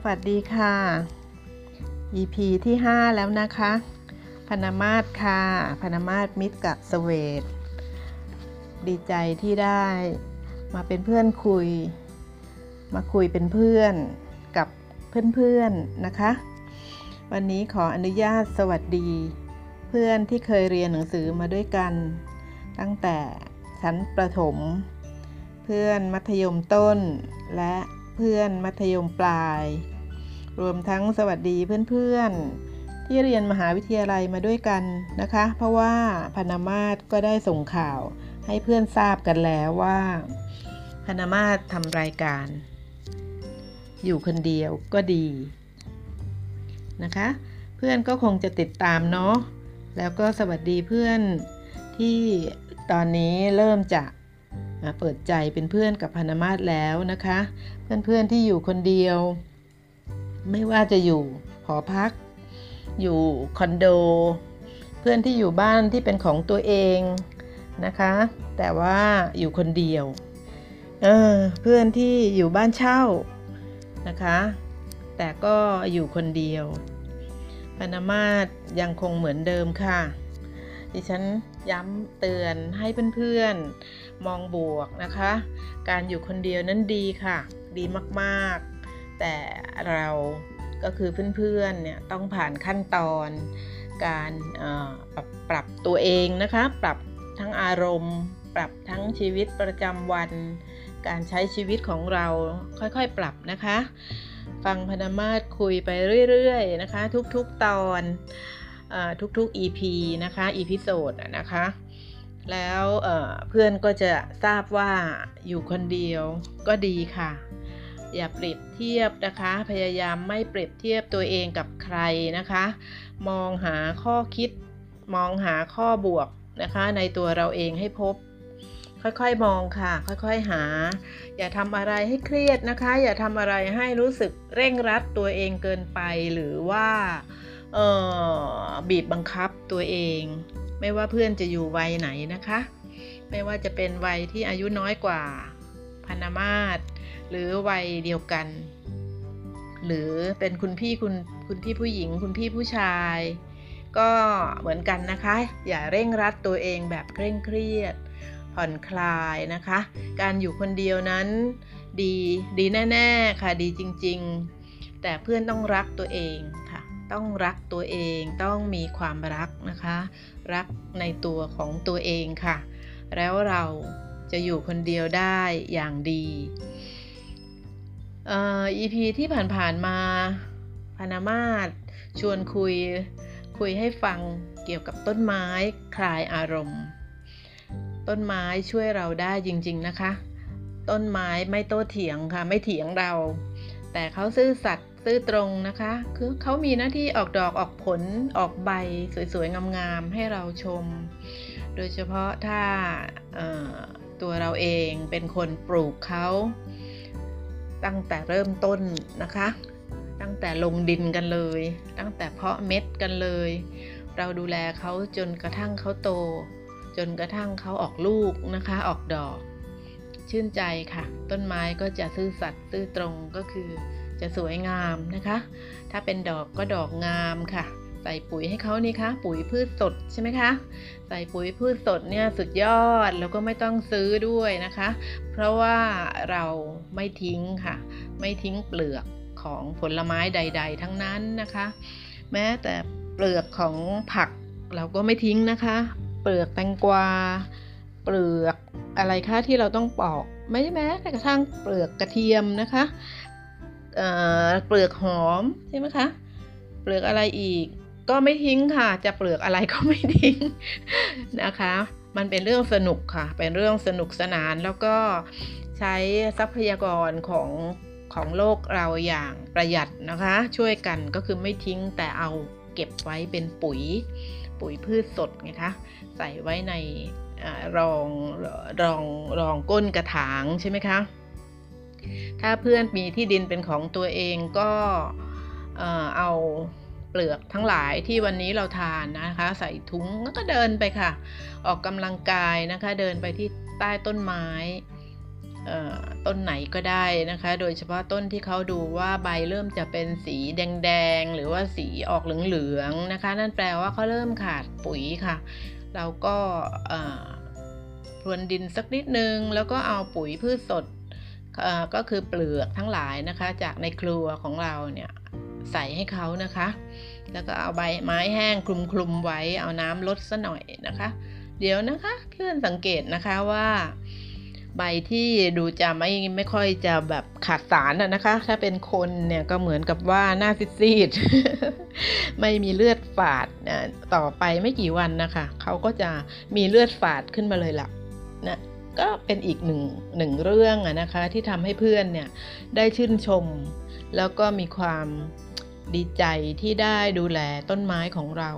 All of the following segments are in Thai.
สวัสดีค่ะ EP ที่ 5 แล้วนะคะพนมาศค่ะพนมาศมิตรกะเสวตดีใจที่ได้มาเป็นเพื่อนคุยมาคุยเป็นเพื่อนกับเพื่อนๆนะคะวันนี้ขออนุญาตสวัสดีเพื่อนที่เคยเรียนหนังสือมาด้วยกันตั้งแต่ชั้นประถมเพื่อนมัธยมต้นและเพื่อนมัธยมปลายรวมทั้งสวัสดีเพื่อนๆที่เรียนมหาวิทยาลัยมาด้วยกันนะคะเพราะว่าพนมาศก็ได้ส่งข่าวให้เพื่อนทราบกันแล้วว่าพนมาศทำรายการอยู่คนเดียวก็ดีนะคะเพื่อนก็คงจะติดตามเนาะแล้วก็สวัสดีเพื่อนที่ตอนนี้เริ่มจะเปิดใจเป็นเพื่อนกับพนมาศแล้วนะคะเพื่อนๆที่อยู่คนเดียวไม่ว่าจะอยู่หอพักอยู่คอนโดเพื่อนที่อยู่บ้านที่เป็นของตัวเองนะคะแต่ว่าอยู่คนเดียวเพื่อนที่อยู่บ้านเช่านะคะแต่ก็อยู่คนเดียวพนมาศยังคงเหมือนเดิมค่ะดิฉันย้ำเตือนให้เพื่อนๆมองบวกนะคะการอยู่คนเดียวนั้นดีค่ะดีมากๆแต่เราก็คือเพื่อนๆเนี่ยต้องผ่านขั้นตอนการปรับตัวเองนะคะปรับทั้งอารมณ์ปรับทั้งชีวิตประจำวันการใช้ชีวิตของเราค่อยๆปรับนะคะฟังพนมาศคุยไปเรื่อยๆนะคะทุกๆตอนทุกๆ EP นะคะ episode นะคะแล้วเพื่อนก็จะทราบว่าอยู่คนเดียวก็ดีค่ะอย่าเปรียบเทียบนะคะพยายามไม่เปรียบเทียบตัวเองกับใครนะคะมองหาข้อคิดมองหาข้อบวกนะคะในตัวเราเองให้พบค่อยๆมองค่ะค่อยๆหาอย่าทำอะไรให้เครียดนะคะอย่าทำอะไรให้รู้สึกเร่งรัดตัวเองเกินไปหรือว่าบีบบังคับตัวเองไม่ว่าเพื่อนจะอยู่วัยไหนนะคะไม่ว่าจะเป็นวัยที่อายุน้อยกว่าพนมาศหรือวัยเดียวกันหรือเป็นคุณพี่ผู้หญิงคุณพี่ผู้ชายก็เหมือนกันนะคะอย่าเร่งรัดตัวเองแบบเคร่งเครียดผ่อนคลายนะคะการอยู่คนเดียวนั้นดีแน่ๆค่ะดีจริงๆแต่เพื่อนต้องรักตัวเองค่ะต้องรักตัวเองต้องมีความรักนะคะรักในตัวของตัวเองค่ะแล้วเราจะอยู่คนเดียวได้อย่างดีEP ที่ผ่านๆมาพนมาศชวนคุยให้ฟังเกี่ยวกับต้นไม้คลายอารมณ์ต้นไม้ช่วยเราได้จริงๆนะคะต้นไม้ไม่โต้เถียงค่ะไม่เถียงเราแต่เขาซื่อสัตย์ซื่อตรงนะคะคือเขามีหน้าที่ออกดอกออกผลออกใบสวยๆงามๆให้เราชมโดยเฉพาะถ้าตัวเราเองเป็นคนปลูกเขาตั้งแต่เริ่มต้นนะคะตั้งแต่ลงดินกันเลยตั้งแต่เพาะเม็ดกันเลยเราดูแลเขาจนกระทั่งเขาโตจนกระทั่งเขาออกลูกนะคะออกดอกชื่นใจค่ะต้นไม้ก็จะซื่อสัตย์ซื่อตรงก็คือจะสวยงามนะคะถ้าเป็นดอกก็ดอกงามค่ะใส่ปุ๋ยให้เขานี่ค่ะปุ๋ยพืชสดใช่ไหมคะใส่ปุ๋ยพืชสดเนี่ยสุดยอดแล้วก็ไม่ต้องซื้อด้วยนะคะเพราะว่าเราไม่ทิ้งค่ะไม่ทิ้งเปลือกของผลไม้ใดๆทั้งนั้นนะคะแม้แต่เปลือกของผักเราก็ไม่ทิ้งนะคะเปลือกแตงกวาเปลือกอะไรคะที่เราต้องปอกไม่ใช่แม้แต่กระทั่งเปลือกกระเทียมนะคะเปลือกหอมใช่ไหมคะเปลือกอะไรอีกก็ไม่ทิ้งค่ะจะเปลือกอะไรก็ไม่ทิ้งนะคะมันเป็นเรื่องสนุกค่ะเป็นเรื่องสนุกสนานแล้วก็ใช้ทรัพยากรของโลกเราอย่างประหยัดนะคะช่วยกันก็คือไม่ทิ้งแต่เอาเก็บไว้เป็นปุ๋ยพืชสดไงคะใส่ไว้ในรองก้นกระถางใช่ไหมคะถ้าเพื่อนมีที่ดินเป็นของตัวเองก็เอาเปลือกทั้งหลายที่วันนี้เราทานนะคะใส่ถุงแล้วก็เดินไปค่ะออกกำลังกายนะคะเดินไปที่ใต้ต้นไม้ ต้นไหนก็ได้นะคะโดยเฉพาะต้นที่เขาดูว่าใบเริ่มจะเป็นสีแดงๆหรือว่าสีออกเหลืองๆนะคะนั่นแปลว่าเขาเริ่มขาดปุ๋ยค่ะเราก็พรวนดินสักนิดนึงแล้วก็เอาปุ๋ยพืชสดก็คือเปลือกทั้งหลายนะคะจากในครัวของเราเนี่ยใส่ให้เขานะคะแล้วก็เอาใบไม้แห้งคลุมๆไว้เอาน้ำลดซะหน่อยนะคะเดี๋ยวนะคะเพื่อนสังเกตนะคะว่าใบที่ดูจะไม่ค่อยจะแบบขาดสารนะคะถ้าเป็นคนเนี่ยก็เหมือนกับว่าหน้าซีดๆไม่มีเลือดฝาดต่อไปไม่กี่วันนะคะเขาก็จะมีเลือดฝาดขึ้นมาเลยล่ะนะก็เป็นอีกหนึ่งเรื่องนะคะที่ทำให้เพื่อนเนี่ยได้ชื่นชมแล้วก็มีความดีใจที่ได้ดูแลต้นไม้ของเรา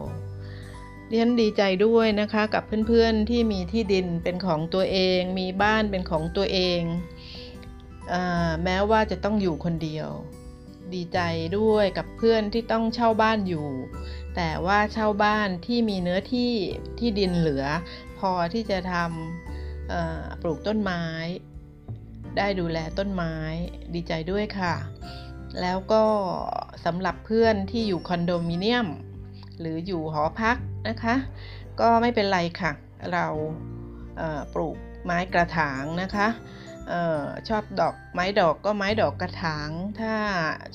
ดิฉันดีใจด้วยนะคะกับเพื่อนๆที่มีที่ดินเป็นของตัวเองมีบ้านเป็นของตัวเองแม้ว่าจะต้องอยู่คนเดียวดีใจด้วยกับเพื่อนที่ต้องเช่าบ้านอยู่แต่ว่าเช่าบ้านที่มีเนื้อที่ที่ดินเหลือพอที่จะทำปลูกต้นไม้ได้ดูแลต้นไม้ดีใจด้วยค่ะแล้วก็สำหรับเพื่อนที่อยู่คอนโดมิเนียมหรืออยู่หอพักนะคะก็ไม่เป็นไรค่ะเราปลูกไม้กระถางนะคะชอบดอกไม้ดอกก็ไม้ดอกกระถางถ้า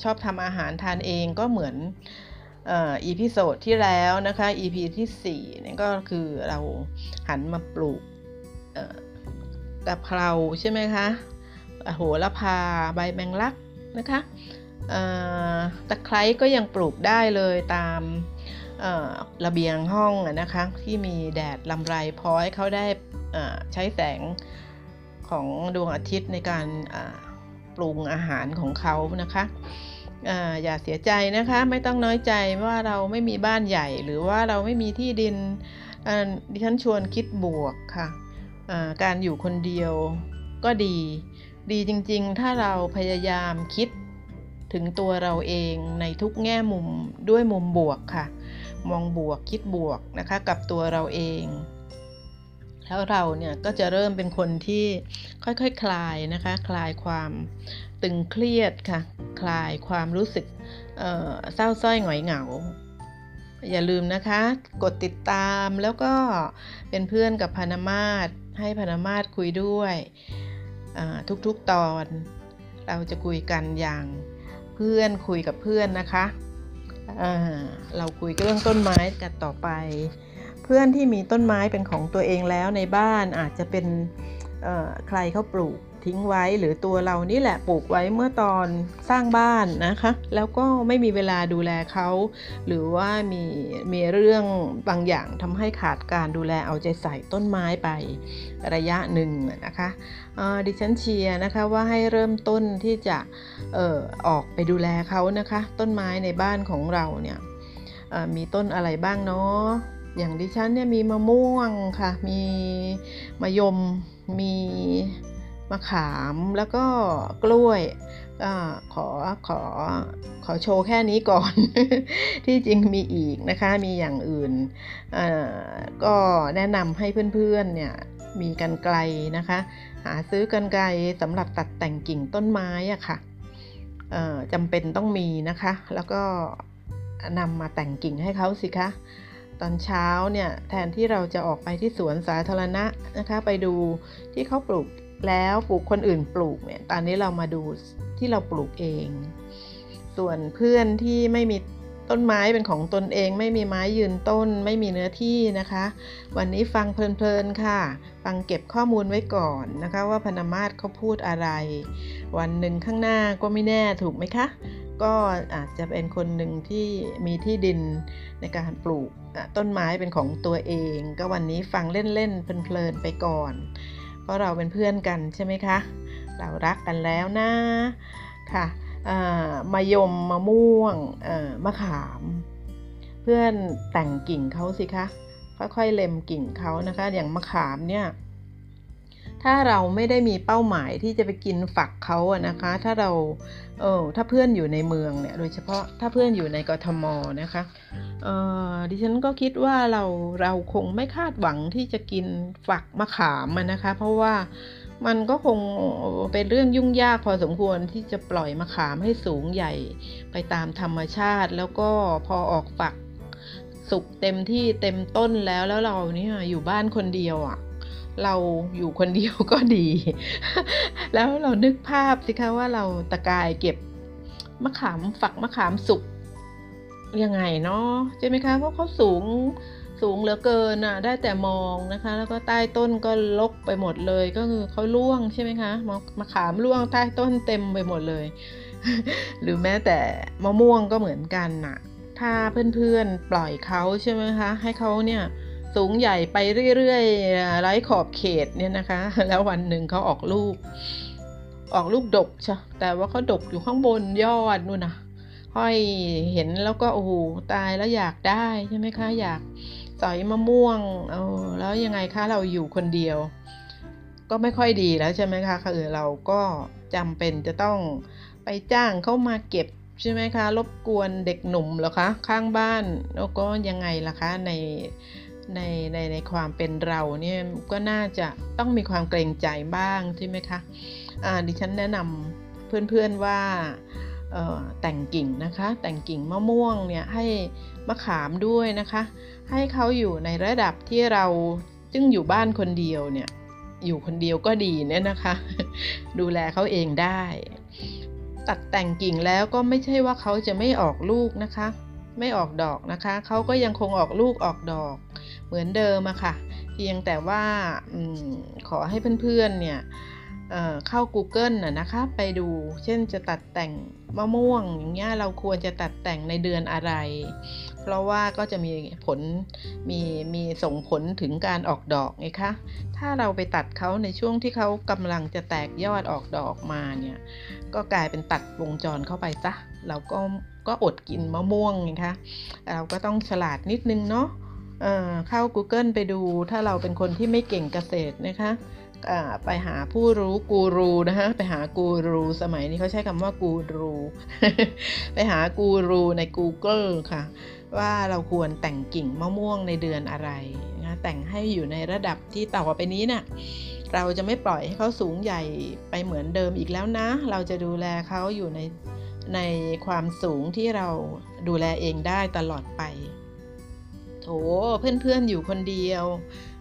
ชอบทำอาหารทานเองก็เหมือนอีพิโซดที่แล้วนะคะ EP ที่4นี่ก็คือเราหันมาปลูกกะเพราใช่ไหมคะโหระพาใบแมงลักนะคะตะไคร้ก็ยังปลูกได้เลยตามระเบียงห้องนะคะที่มีแดดลำไรพอให้เขาได้ใช้แสงของดวงอาทิตย์ในการปรุงอาหารของเขานะคะ อย่าเสียใจนะคะไม่ต้องน้อยใจว่าเราไม่มีบ้านใหญ่หรือว่าเราไม่มีที่ดินดิฉันชวนคิดบวกค่ะการอยู่คนเดียวก็ดีจริงๆถ้าเราพยายามคิดถึงตัวเราเองในทุกแง่มุมด้วยมุมบวกค่ะมองบวกคิดบวกนะคะกับตัวเราเองแล้วเราเนี่ยก็จะเริ่มเป็นคนที่ค่อยๆคลายนะคะคลายความตึงเครียดค่ะคลายความรู้สึกเศร้าส้อยหงอยเหงาอย่าลืมนะคะกดติดตามแล้วก็เป็นเพื่อนกับพานามาสให้พานามาสคุยด้วยทุกๆตอนเราจะคุยกันอย่างเพื่อนคุยกับเพื่อนนะคะเราคุยเรื่องต้นไม้กันต่อไปเพื่อนที่มีต้นไม้เป็นของตัวเองแล้วในบ้านอาจจะเป็นใครเขาปลูกทิ้งไว้หรือตัวเรานี่แหละปลูกไว้เมื่อตอนสร้างบ้านนะคะแล้วก็ไม่มีเวลาดูแลเขาหรือว่ามีเรื่องบางอย่างทำให้ขาดการดูแลเอาใจใส่ต้นไม้ไประยะหนึ่งนะคะดิฉันเชียร์นะคะว่าให้เริ่มต้นที่จะออกไปดูแลเขานะคะต้นไม้ในบ้านของเราเนี่ยมีต้นอะไรบ้างเนาะอย่างดิฉันเนี่ยมีมะม่วงค่ะมีมะยมมีมะขามแล้วก็กล้วยขอโชว์แค่นี้ก่อน ที่จริงมีอีกนะคะมีอย่างอื่นก็แนะนำให้เพื่อนๆเนี่ยมีกรรไกรนะคะหาซื้อกรรไกรสำหรับตัดแต่งกิ่งต้นไม้อะค่ะจำเป็นต้องมีนะคะแล้วก็นำมาแต่งกิ่งให้เขาสิคะตอนเช้าเนี่ยแทนที่เราจะออกไปที่สวนสาธารณะนะคะไปดูที่เขาปลูกแล้วปลูกคนอื่นปลูกเนี่ยตอนนี้เรามาดูที่เราปลูกเองส่วนเพื่อนที่ไม่มีต้นไม้เป็นของตนเองไม่มีไม้ยืนต้นไม่มีเนื้อที่นะคะวันนี้ฟังเพลินๆค่ะฟังเก็บข้อมูลไว้ก่อนนะคะว่าพานามาสเขาพูดอะไรวันหนึ่งข้างหน้าก็ไม่แน่ถูกไหมคะก็อาจจะเป็นคนหนึ่งที่มีที่ดินในการปลูกต้นไม้เป็นของตัวเองก็วันนี้ฟังเล่นๆเพลินๆไปก่อนเพราะเราเป็นเพื่อนกันใช่ไหมคะเรารักกันแล้วนะค่ะมะยมมะม่วงมะขามเพื่อนแต่งกิ่งเขาสิคะค่อยๆเล็มกิ่งเขานะคะอย่างมะขามเนี่ยถ้าเราไม่ได้มีเป้าหมายที่จะไปกินฝักเขาอะนะคะถ้าเราถ้าเพื่อนอยู่ในเมืองเนี่ยโดยเฉพาะถ้าเพื่อนอยู่ในกทมนะคะดิฉันก็คิดว่าเราคงไม่คาดหวังที่จะกินฝักมะขามนะคะเพราะว่า มันก็คงเป็นเรื่องยุ่งยากพอสมควรที่จะปล่อยมะขามให้สูงใหญ่ไปตามธรรมชาติแล้วก็พอออกฝักสุกเต็มที่เต็มต้นแล้วเราเนี่ยอยู่บ้านคนเดียวอ่ะเราอยู่คนเดียวก็ดี แล้วเรานึกภาพสิคะว่าเราตะกายเก็บมะขามฝักมะขามสุกยังไงเนาะใช่ไหมคะเพราะเขาสูงเหลือเกินอ่ะได้แต่มองนะคะแล้วก็ใต้ต้นก็ลกไปหมดเลยก็คือเขาร่วงใช่ไหมคะมะขามร่วงใต้ต้นเต็มไปหมดเลย หรือแม้แต่มะม่วงก็เหมือนกันน่ะถ้าเพื่อนๆปล่อยเขาใช่ไหมคะให้เขาเนี่ยสูงใหญ่ไปเรื่อยๆไร้ขอบเขตเนี่ยนะคะแล้ววันหนึ่งเขาออกลูกดกใช่แต่ว่าเขาดกอยู่ข้างบนยอดนู่นนะห้อยเห็นแล้วก็โอ้โหตายแล้วอยากได้ใช่ไหมคะอยากสอยมะม่วงแล้วยังไงคะเราอยู่คนเดียวก็ไม่ค่อยดีแล้วใช่ไหมคะเราก็จำเป็นจะต้องไปจ้างเขามาเก็บใช่ไหมคะรบกวนเด็กหนุ่มเหรอคะข้างบ้านแล้วก็ยังไงล่ะคะในความเป็นเราเนี่ยก็น่าจะต้องมีความเกรงใจบ้างใช่ไหมคะดิฉันแนะนำเพื่อนๆว่าแต่งกิ่งนะคะแต่งกิ่งมะม่วงเนี่ยให้มะขามด้วยนะคะให้เขาอยู่ในระดับที่เราจึงอยู่บ้านคนเดียวเนี่ยอยู่คนเดียวก็ดีเนี่ยนะคะดูแลเขาเองได้ตัดแต่งกิ่งแล้วก็ไม่ใช่ว่าเขาจะไม่ออกลูกนะคะไม่ออกดอกนะคะเขาก็ยังคงออกลูกออกดอกเหมือนเดิมอะค่ะเพียงแต่ว่าขอให้เพื่อนๆเนี่ยเข้า Google นะคะไปดูเช่นจะตัดแต่งมะม่วงอย่างเงี้ยเราควรจะตัดแต่งในเดือนอะไรเพราะว่าก็จะมีผลมีส่งผลถึงการออกดอกไงคะถ้าเราไปตัดเขาในช่วงที่เขากำลังจะแตกยอดออกดอกมาเนี่ยก็กลายเป็นตัดวงจรเข้าไปซะเราก็อดกินมะม่วงไงคะเราก็ต้องฉลาดนิดนึงเนาะเข้า Google ไปดูถ้าเราเป็นคนที่ไม่เก่งเกษตรนะคะไปหาผู้รู้กูรูนะคะไปหากูรูสมัยนี้เขาใช้คำว่ากูรู ไปหากูรูใน Google ค่ะว่าเราควรแต่งกิ่งมะม่วงในเดือนอะไรนะแต่งให้อยู่ในระดับที่ต่อไปนี้น่ะเราจะไม่ปล่อยให้เขาสูงใหญ่ไปเหมือนเดิมอีกแล้วนะเราจะดูแลเขาอยู่ในความสูงที่เราดูแลเองได้ตลอดไปโถเพื่อนๆอยู่คนเดียว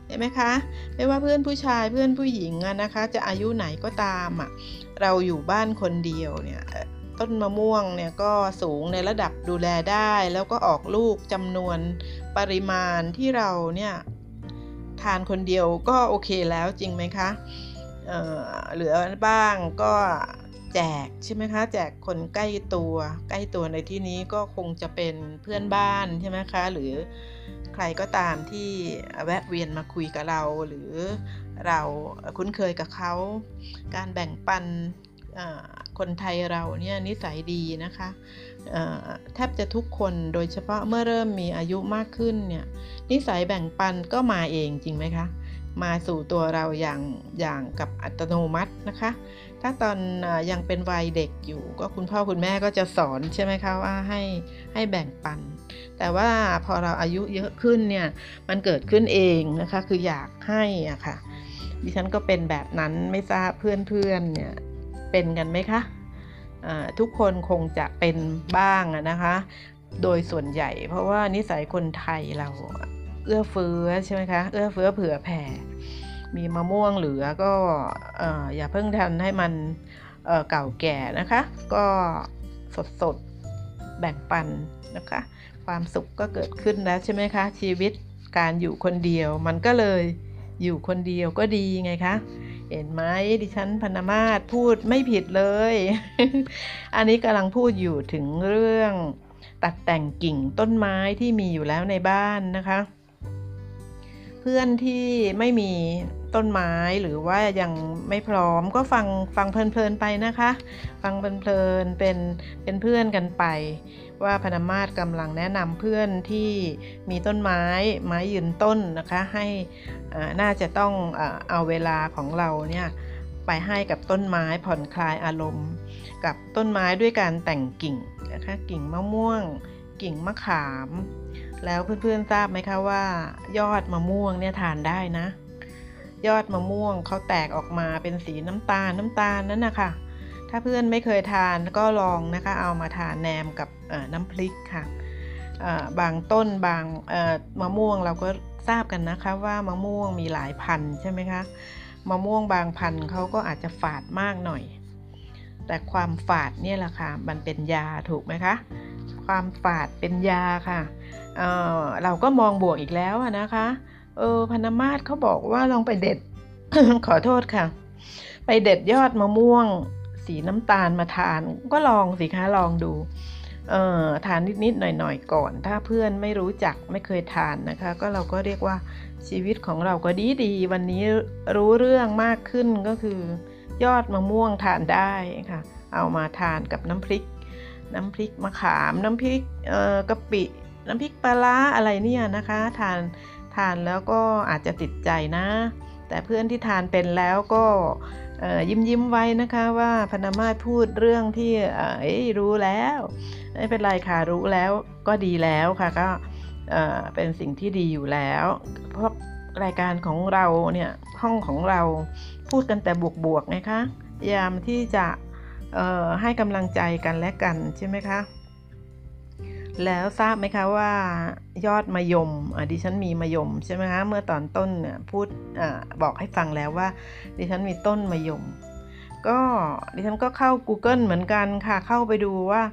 ใช่ไหมคะไม่ว่าเพื่อนผู้ชายเพื่อนผู้หญิงนะคะจะอายุไหนก็ตามอ่ะเราอยู่บ้านคนเดียวเนี่ยต้นมะม่วงเนี่ยก็สูงในระดับดูแลได้แล้วก็ออกลูกจำนวนปริมาณที่เราเนี่ยทานคนเดียวก็โอเคแล้วจริงไหมคะเหลือบ้างก็แจกใช่ไหมคะแจกคนใกล้ตัวในที่นี้ก็คงจะเป็นเพื่อนบ้านใช่ไหมคะหรือใครก็ตามที่แวะเวียนมาคุยกับเราหรือเราคุ้นเคยกับเขาการแบ่งปันคนไทยเราเนี่ยนิสัยดีนะคะแทบจะทุกคนโดยเฉพาะเมื่อเริ่มมีอายุมากขึ้นเนี่ยนิสัยแบ่งปันก็มาเองจริงไหมคะมาสู่ตัวเราอย่างกับอัตโนมัตินะคะถ้าตอนยังเป็นวัยเด็กอยู่ก็คุณพ่อคุณแม่ก็จะสอนใช่ไหมคะว่าให้แบ่งปันแต่ว่าพอเราอายุเยอะขึ้นเนี่ยมันเกิดขึ้นเองนะคะคืออยากให้อะค่ะดิฉันก็เป็นแบบนั้นไม่ทราบเพื่อนๆเนี่ยเป็นกันไหมคะทุกคนคงจะเป็นบ้างนะคะโดยส่วนใหญ่เพราะว่านิสัยคนไทยเราเอื้อเฟื้อใช่ไหมคะเอื้อเฟื้อเผื่อแผ่มีมะม่วงเหลือก็อย่าเพิ่งทันให้มันเก่าแก่นะคะก็สดแบ่งปันนะคะความสุขก็เกิดขึ้นแล้วใช่ไหมคะชีวิตการอยู่คนเดียวมันก็เลยอยู่คนเดียวก็ดีไงคะเห็นไหมดิฉันพนมาศพูดไม่ผิดเลย อันนี้กำลังพูดอยู่ถึงเรื่องตัดแต่งกิ่งต้นไม้ที่มีอยู่แล้วในบ้านนะคะเพื่อนที่ไม่มีต้นไม้หรือว่ายังไม่พร้อมก็ฟังเพลินๆไปนะคะฟังเพลินๆเป็นเพื่อนกันไปว่าพนมาศกำลังแนะนำเพื่อนที่มีต้นไม้ยืนต้นนะคะให้น่าจะต้องเอาเวลาของเราเนี่ยไปให้กับต้นไม้ผ่อนคลายอารมณ์กับต้นไม้ด้วยการแต่งกิ่งนะคะกิ่งมะม่วงกิ่งมะขามแล้วเพื่อนๆทราบไหมคะว่ายอดมะม่วงเนี่ยทานได้นะ ยอดมะม่วงเขาแตกออกมาเป็นสีน้ำตาลนั่นนะคะถ้าเพื่อนไม่เคยทานก็ลองนะคะเอามาทานแหนมกับน้ำพริกค่ะบางต้นบางมะม่วงเราก็ทราบกันนะคะว่ามะม่วงมีหลายพันธุ์ใช่ไหมคะมะม่วงบางพันธุ์เขาก็อาจจะฝาดมากหน่อยแต่ความฝาดเนี่ยแหละค่ะมันเป็นยาถูกไหมคะความฝาดเป็นยาค่ะเราก็มองบวกอีกแล้วนะคะพนมาศเขาบอกว่าลองไปเด็ด ขอโทษค่ะไปเด็ดยอดมะม่วงสีน้ำตาลมาทานก็ลองสิคะลองดูทานนิดๆหน่อยๆก่อนถ้าเพื่อนไม่รู้จักไม่เคยทานนะคะก็เราก็เรียกว่าชีวิตของเราก็ดีๆวันนี้รู้เรื่องมากขึ้นก็คือยอดมะม่วงทานได้ค่ะเอามาทานกับน้ำพริกมะขามน้ำพริกกะปิน้ำพริกปลาร้าอะไรเนี่ยนะคะทานแล้วก็อาจจะติดใจนะแต่เพื่อนที่ทานเป็นแล้วก็ยิ้มไว้นะคะว่าพนมาศพูดเรื่องที่รู้แล้วไม่เป็นไรค่ะรู้แล้วก็ดีแล้วค่ะก็เป็นสิ่งที่ดีอยู่แล้วเพราะรายการของเราเนี่ยห้องของเราพูดกันแต่บวกๆไงคะพยายามที่จะให้กำลังใจกันและกันใช่ไหมคะแล้วทราบไหมคะว่ายอดมะยมดิฉันมีมะยมใช่ไหมคะเมื่อตอนต้นพูดบอกให้ฟังแล้วว่าดิฉันมีต้นมะยมก็ดิฉันก็เข้า Google เหมือนกันค่ะเข้าไปดูว่า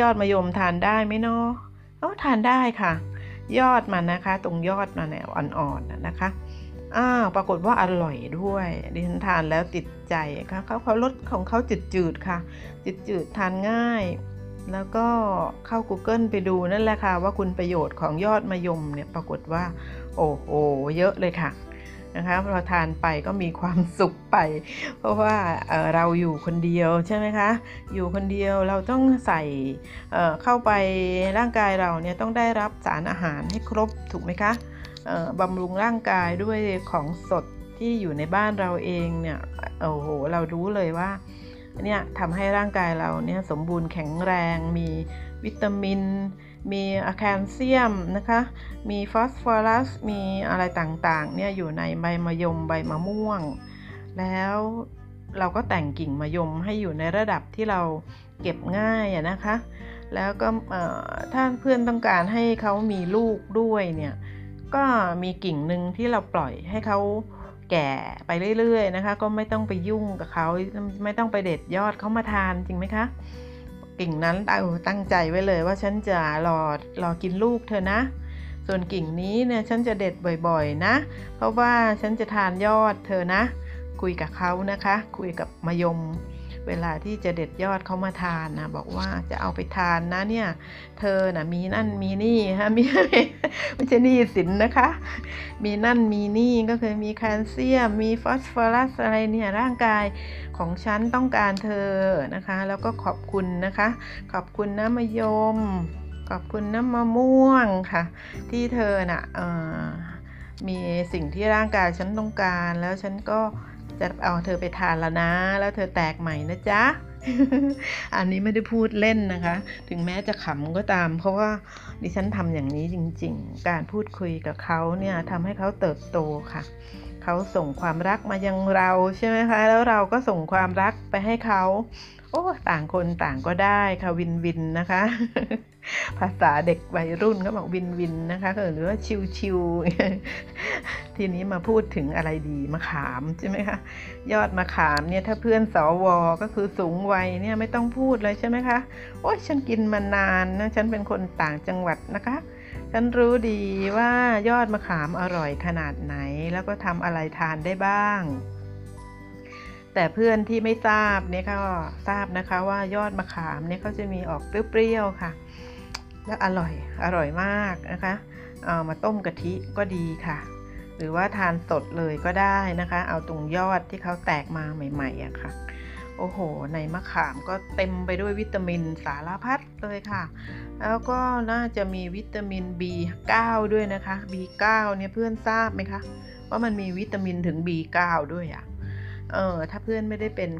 ยอดมะยมทานได้ไหมเนาะทานได้ค่ะยอดมันนะคะตรงยอดมันเนี่ยอ่อนๆนะคะปรากฏว่าอร่อยด้วยดิฉันทานแล้วติดใจค่ะเขารสของเขาจืดๆค่ะจืดๆทานง่ายแล้วก็เข้า Google ไปดูนั่นแหละค่ะว่าคุณประโยชน์ของยอดมะยมเนี่ยปรากฏว่าโอ้โหเยอะเลยค่ะนะคะเราทานไปก็มีความสุขไปเพราะว่าเราอยู่คนเดียวใช่ไหมคะอยู่คนเดียวเราต้องใส่เข้าไปร่างกายเราเนี่ยต้องได้รับสารอาหารให้ครบถูกไหมคะบำรุงร่างกายด้วยของสดที่อยู่ในบ้านเราเองเนี่ยโอ้โหเรารู้เลยว่าเนี่ยทำให้ร่างกายเราเนี่ยสมบูรณ์แข็งแรงมีวิตามินมีแคลเซียมนะคะมีฟอสฟอรัสมีอะไรต่างๆเนี่ยอยู่ในใบมะยมใบมะม่วงแล้วเราก็แต่งกิ่งมะยมให้อยู่ในระดับที่เราเก็บง่ายนะคะแล้วก็ถ้าเพื่อนต้องการให้เขามีลูกด้วยเนี่ยก็มีกิ่งหนึ่งที่เราปล่อยให้เขาแก่ไปเรื่อยๆนะคะก็ไม่ต้องไปยุ่งกับเขาไม่ต้องไปเด็ดยอดเขามาทานจริงไหมคะกิ่งนั้นตั้งใจไว้เลยว่าฉันจะรอกินลูกเธอนะส่วนกิ่งนี้เนี่ยฉันจะเด็ดบ่อยๆนะเพราะว่าฉันจะทานยอดเธอนะคุยกับเขานะคะคุยกับมะยมเวลาที่จะเด็ดยอดเขามาทานนะบอกว่าจะเอาไปทานนะเนี่ยเธอนะมีนั่นมีนี่ฮะมีไม่ใช่หนี้สินนะคะมีนั่นมีนี่ก็คือมีแคลเซียมมีฟอสฟอรัสอะไรเนี่ยร่างกายของฉันต้องการเธอนะคะแล้วก็ขอบคุณนะคะขอบคุณนะมะยมขอบคุณนะมะม่วงค่ะที่เธอนะมีสิ่งที่ร่างกายฉันต้องการแล้วฉันก็จะเอาเธอไปทานแล้วนะแล้วเธอแตกใหม่นะจ๊ะ อันนี้ไม่ได้พูดเล่นนะคะถึงแม้จะขำก็ตามเพราะว่าดิฉันทำอย่างนี้จริงๆการพูดคุยกับเขาเนี่ยทำให้เขาเติบโตค่ะเขาส่งความรักมายังเราใช่ไหมคะแล้วเราก็ส่งความรักไปให้เขาโอ้ต่างคนต่างก็ได้ค่ะวินวินนะคะ ภาษาเด็กวัยรุ่นก็บอกวินวินนะคะหรือว่าชิวๆทีนี้มาพูดถึงอะไรดีมะขามใช่ไหมคะยอดมะขามเนี่ยถ้าเพื่อนสว.ก็คือสูงวัยเนี่ยไม่ต้องพูดเลยใช่ไหมคะโอ้ยฉันกินมานานนะฉันเป็นคนต่างจังหวัดนะคะฉันรู้ดีว่ายอดมะขามอร่อยขนาดไหนแล้วก็ทำอะไรทานได้บ้างแต่เพื่อนที่ไม่ทราบเนี่ยก็ทราบนะคะว่ายอดมะขามเนี่ยเขาจะมีออกเปรี้ยวๆค่ะแล้วอร่อยมากนะคะเอามาต้มกะทิก็ดีค่ะหรือว่าทานสดเลยก็ได้นะคะเอาตรงยอดที่เขาแตกมาใหม่ๆอะค่ะโอ้โหในมะขามก็เต็มไปด้วยวิตามินสารพัดเลยค่ะแล้วก็น่าจะมีวิตามิน B9 ด้วยนะคะ B9 เนี่ยเพื่อนทราบไหมคะว่ามันมีวิตามินถึง B9 ด้วยอะถ้าเพื่อนไม่ได้เป็น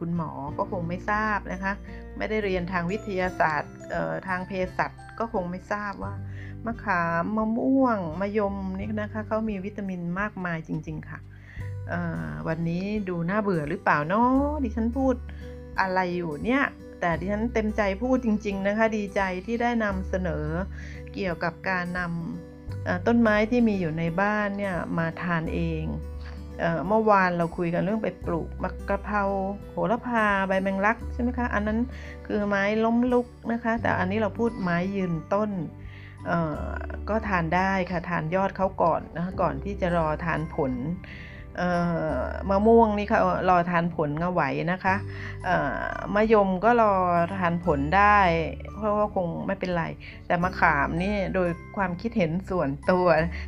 คุณหมอก็คงไม่ทราบนะคะไม่ได้เรียนทางวิทยาศาสตร์ทางเภสัชก็คงไม่ทราบว่ามะขามมะม่วงมะยมนี่นะคะเขามีวิตามินมากมายจริงๆค่ะ วันนี้ดูน่าเบื่อหรือเปล่าเนาะดิฉันพูดอะไรอยู่เนี่ยแต่ดิฉันเต็มใจพูดจริงๆนะคะดีใจที่ได้นำเสนอเกี่ยวกับการนำต้นไม้ที่มีอยู่ในบ้านเนี่ยมาทานเองเมื่อวานเราคุยกันเรื่องไปปลูกมะกะเพราโหระพาใบแมงลักใช่ไหมคะอันนั้นคือไม้ล้มลุกนะคะแต่อันนี้เราพูดไม้ยืนต้นก็ทานได้ค่ะทานยอดเขาก่อนนะก่อนที่จะรอทานผลมะม่วงนี่ค่ะรอทานผลก็ไหวนะคะมะยมก็รอทานผลได้เพราะว่าคงไม่เป็นไรแต่มะขามนี่โดยความคิดเห็นส่วนตัว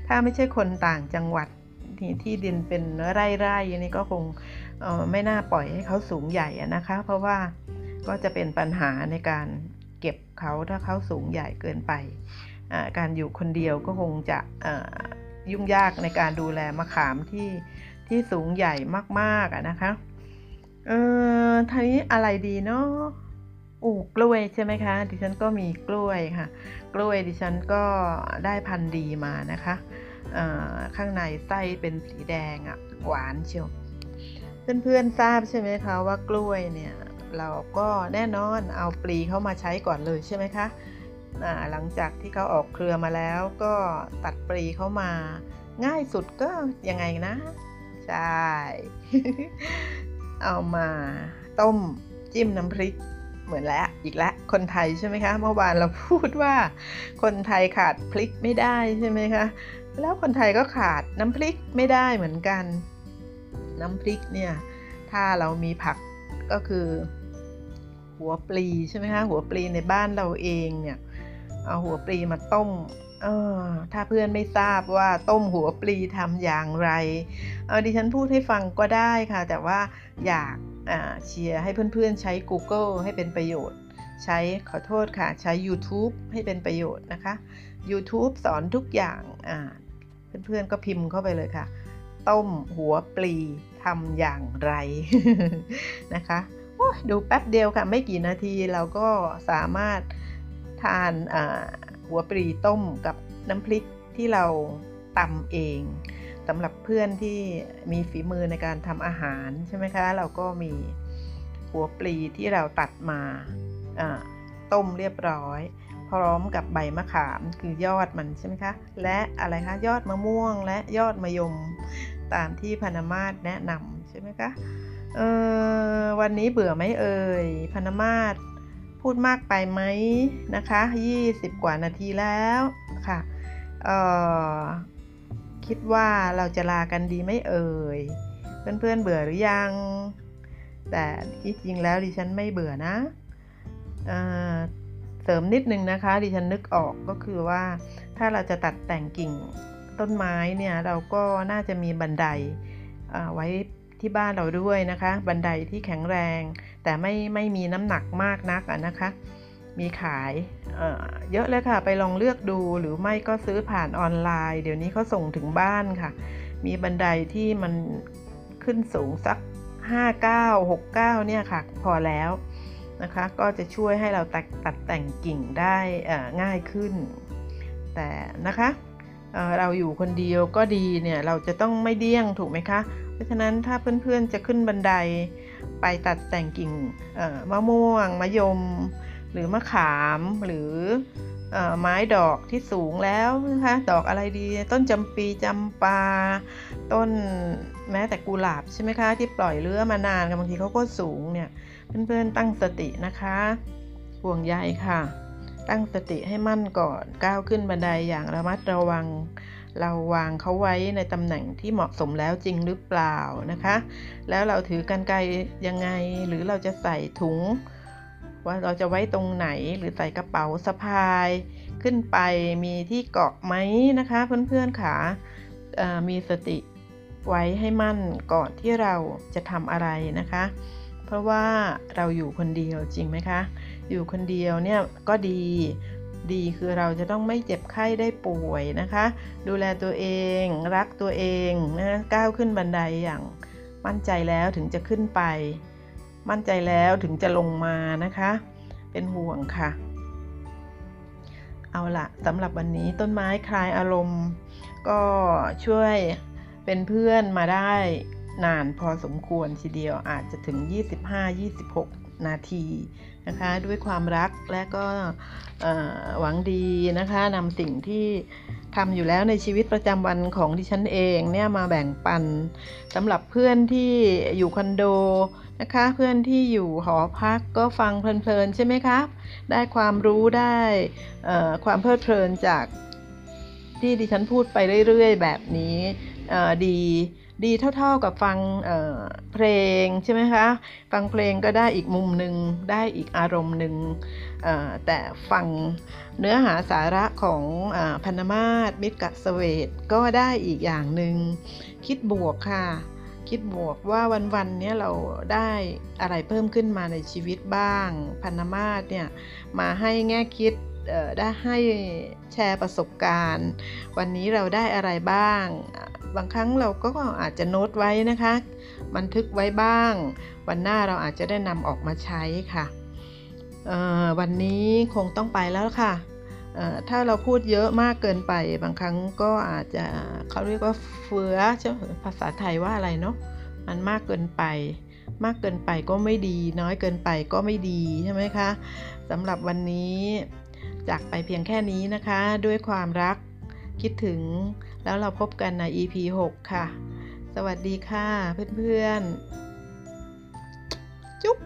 ถ้าไม่ใช่คนต่างจังหวัดที่ดินเป็นไร่ๆอย่างนี้ก็คงไม่น่าปล่อยให้เขาสูงใหญ่นะคะเพราะว่าก็จะเป็นปัญหาในการเก็บเขาถ้าเขาสูงใหญ่เกินไปการอยู่คนเดียวก็คงจะยุ่งยากในการดูแลมะขามที่สูงใหญ่มากๆนะคะทีนี้อะไรดีเนาะกล้วยใช่ไหมคะดิฉันก็มีกล้วยค่ะกล้วยดิฉันก็ได้พันธุ์ดีมานะคะข้างในไส้เป็นสีแดงอ่ะหวานเชียวเพื่อนๆทราบใช่ไหมคะว่ากล้วยเนี่ยเราก็แน่นอนเอาปลีเข้ามาใช้ก่อนเลยใช่ไหมคะหลังจากที่เขาออกเครือมาแล้วก็ตัดปลีเข้ามาง่ายสุดก็ยังไงนะใช่ เอามาต้มจิ้มน้ำพริกเหมือนแล้วอีกแล้วคนไทยใช่ไหมคะเมื่อวานเราพูดว่าคนไทยขาดพริกไม่ได้ใช่ไหมคะแล้วคนไทยก็ขาดน้ำพริกไม่ได้เหมือนกันน้ำพริกเนี่ยถ้าเรามีผักก็คือหัวปลีใช่ไหมคะหัวปลีในบ้านเราเองเนี่ยเอาหัวปลีมาต้มถ้าเพื่อนไม่ทราบว่าต้มหัวปลีทำอย่างไรดิฉันพูดให้ฟังก็ได้ค่ะแต่ว่าอยากเชียร์ให้เพื่อนๆใช้ Google ให้เป็นประโยชน์ใช้ขอโทษค่ะใช้ YouTube ให้เป็นประโยชน์นะคะ YouTube สอนทุกอย่างเพื่อนๆก็พิมพ์เข้าไปเลยค่ะต้มหัวปลีทำอย่างไร นะคะดูแป๊บเดียวค่ะไม่กี่นาทีเราก็สามารถทานหัวปลีต้มกับน้ำพริกที่เราตำเองสำหรับเพื่อนที่มีฝีมือในการทำอาหารใช่ไหมคะเราก็มีหัวปลีที่เราตัดมาต้มเรียบร้อยพร้อมกับใบมะขามคือยอดมันใช่ไหมคะและอะไรคะยอดมะม่วงและยอดมะยมตามที่พรรณมาศแนะนำใช่ไหมคะวันนี้เบื่อไหมเอ่ยพรรณมาศพูดมากไปไหมนะคะ20กว่านาทีแล้วค่ะคิดว่าเราจะลากันดีไหมเอ่ยเพื่อนๆ เบื่อหรือยังแต่ที่จริงแล้วดิฉันไม่เบื่อนะเสริมนิดนึงนะคะดิฉันนึกออกก็คือว่าถ้าเราจะตัดแต่งกิ่งต้นไม้เนี่ยเราก็น่าจะมีบันไดไว้ที่บ้านเราด้วยนะคะบันไดที่แข็งแรงแต่ไม่มีน้ำหนักมากนักนะคะมีขายเยอะเลยค่ะไปลองเลือกดูหรือไม่ก็ซื้อผ่านออนไลน์เดี๋ยวนี้เขาส่งถึงบ้านค่ะมีบันไดที่มันขึ้นสูงสัก5 9 6 9เนี่ยค่ะพอแล้วนะคะก็จะช่วยให้เราตัดแต่งกิ่งได้ง่ายขึ้นแต่นะคะเราอยู่คนเดียวก็ดีเนี่ยเราจะต้องไม่เดี้ยงถูกไหมคะเพราะฉะนั้นถ้าเพื่อนๆจะขึ้นบันไดไปตัดแต่งกิ่งมะม่วงมะยมหรือมะขามหรือไม้ดอกที่สูงแล้วนะคะดอกอะไรดีต้นจำปีจำปาต้นแม้แต่กุหลาบใช่ไหมคะที่ปล่อยเลื้อมานานบางทีเขาก็สูงเนี่ยเพื่อนๆตั้งสตินะคะห่วงใยค่ะตั้งสติให้มั่นก่อนก้าวขึ้นบันไดอย่างระมัดระวังเราวางเขาไว้ในตำแหน่งที่เหมาะสมแล้วจริงหรือเปล่านะคะแล้วเราถือกรรไกรยังไงหรือเราจะใส่ถุงว่าเราจะไว้ตรงไหนหรือใส่กระเป๋าสะพายขึ้นไปมีที่เกาะไหมนะคะเพื่อนๆค่ะมีสติไว้ให้มั่นก่อนที่เราจะทำอะไรนะคะเพราะว่าเราอยู่คนเดียวจริงไหมคะอยู่คนเดียวเนี่ยก็ดีคือเราจะต้องไม่เจ็บไข้ได้ป่วยนะคะดูแลตัวเองรักตัวเองนะก้าวขึ้นบันไดอย่างมั่นใจแล้วถึงจะขึ้นไปมั่นใจแล้วถึงจะลงมานะคะเป็นห่วงค่ะเอาล่ะสำหรับวันนี้ต้นไม้คลายอารมณ์ก็ช่วยเป็นเพื่อนมาได้ นานพอสมควรทีเดียวอาจจะถึง 25-26 นาทีนะคะด้วยความรักและก็หวังดีนะคะนำสิ่งที่ทำอยู่แล้วในชีวิตประจำวันของดิฉันเองเนี่ยมาแบ่งปันสำหรับเพื่อนที่อยู่คอนโดนะคะเพื่อนที่อยู่หอพักก็ฟังเพลินๆใช่ไหมครับได้ความรู้ได้ความเพลิดเพลินจากที่ดิฉันพูดไปเรื่อยๆแบบนี้ดีเท่าๆกับฟังเพลงใช่ไหมคะฟังเพลงก็ได้อีกมุมหนึ่งได้อีกอารมณ์หนึ่งแต่ฟังเนื้อหาสาระของพรรณมาสมิตรกเสวตก็ได้อีกอย่างหนึ่งคิดบวกค่ะคิดบวกว่าวันๆนี้เราได้อะไรเพิ่มขึ้นมาในชีวิตบ้างพรรณมาสเนี่ยมาให้แง่คิดได้ให้แชร์ประสบการณ์วันนี้เราได้อะไรบ้างบางครั้งเราก็อาจจะโน้ตไว้นะคะบันทึกไว้บ้างวันหน้าเราอาจจะได้นำออกมาใช้ค่ะวันนี้คงต้องไปแล้วค่ะถ้าเราพูดเยอะมากเกินไปบางครั้งก็อาจจะเขาเรียกว่าเฟือภาษาไทยว่าอะไรเนาะมันมากเกินไปก็ไม่ดีน้อยเกินไปก็ไม่ดีใช่ไหมคะสำหรับวันนี้จากไปเพียงแค่นี้นะคะด้วยความรักคิดถึงแล้วเราพบกันใน EP 6 ค่ะสวัสดีค่ะเพื่อนๆจุ๊บ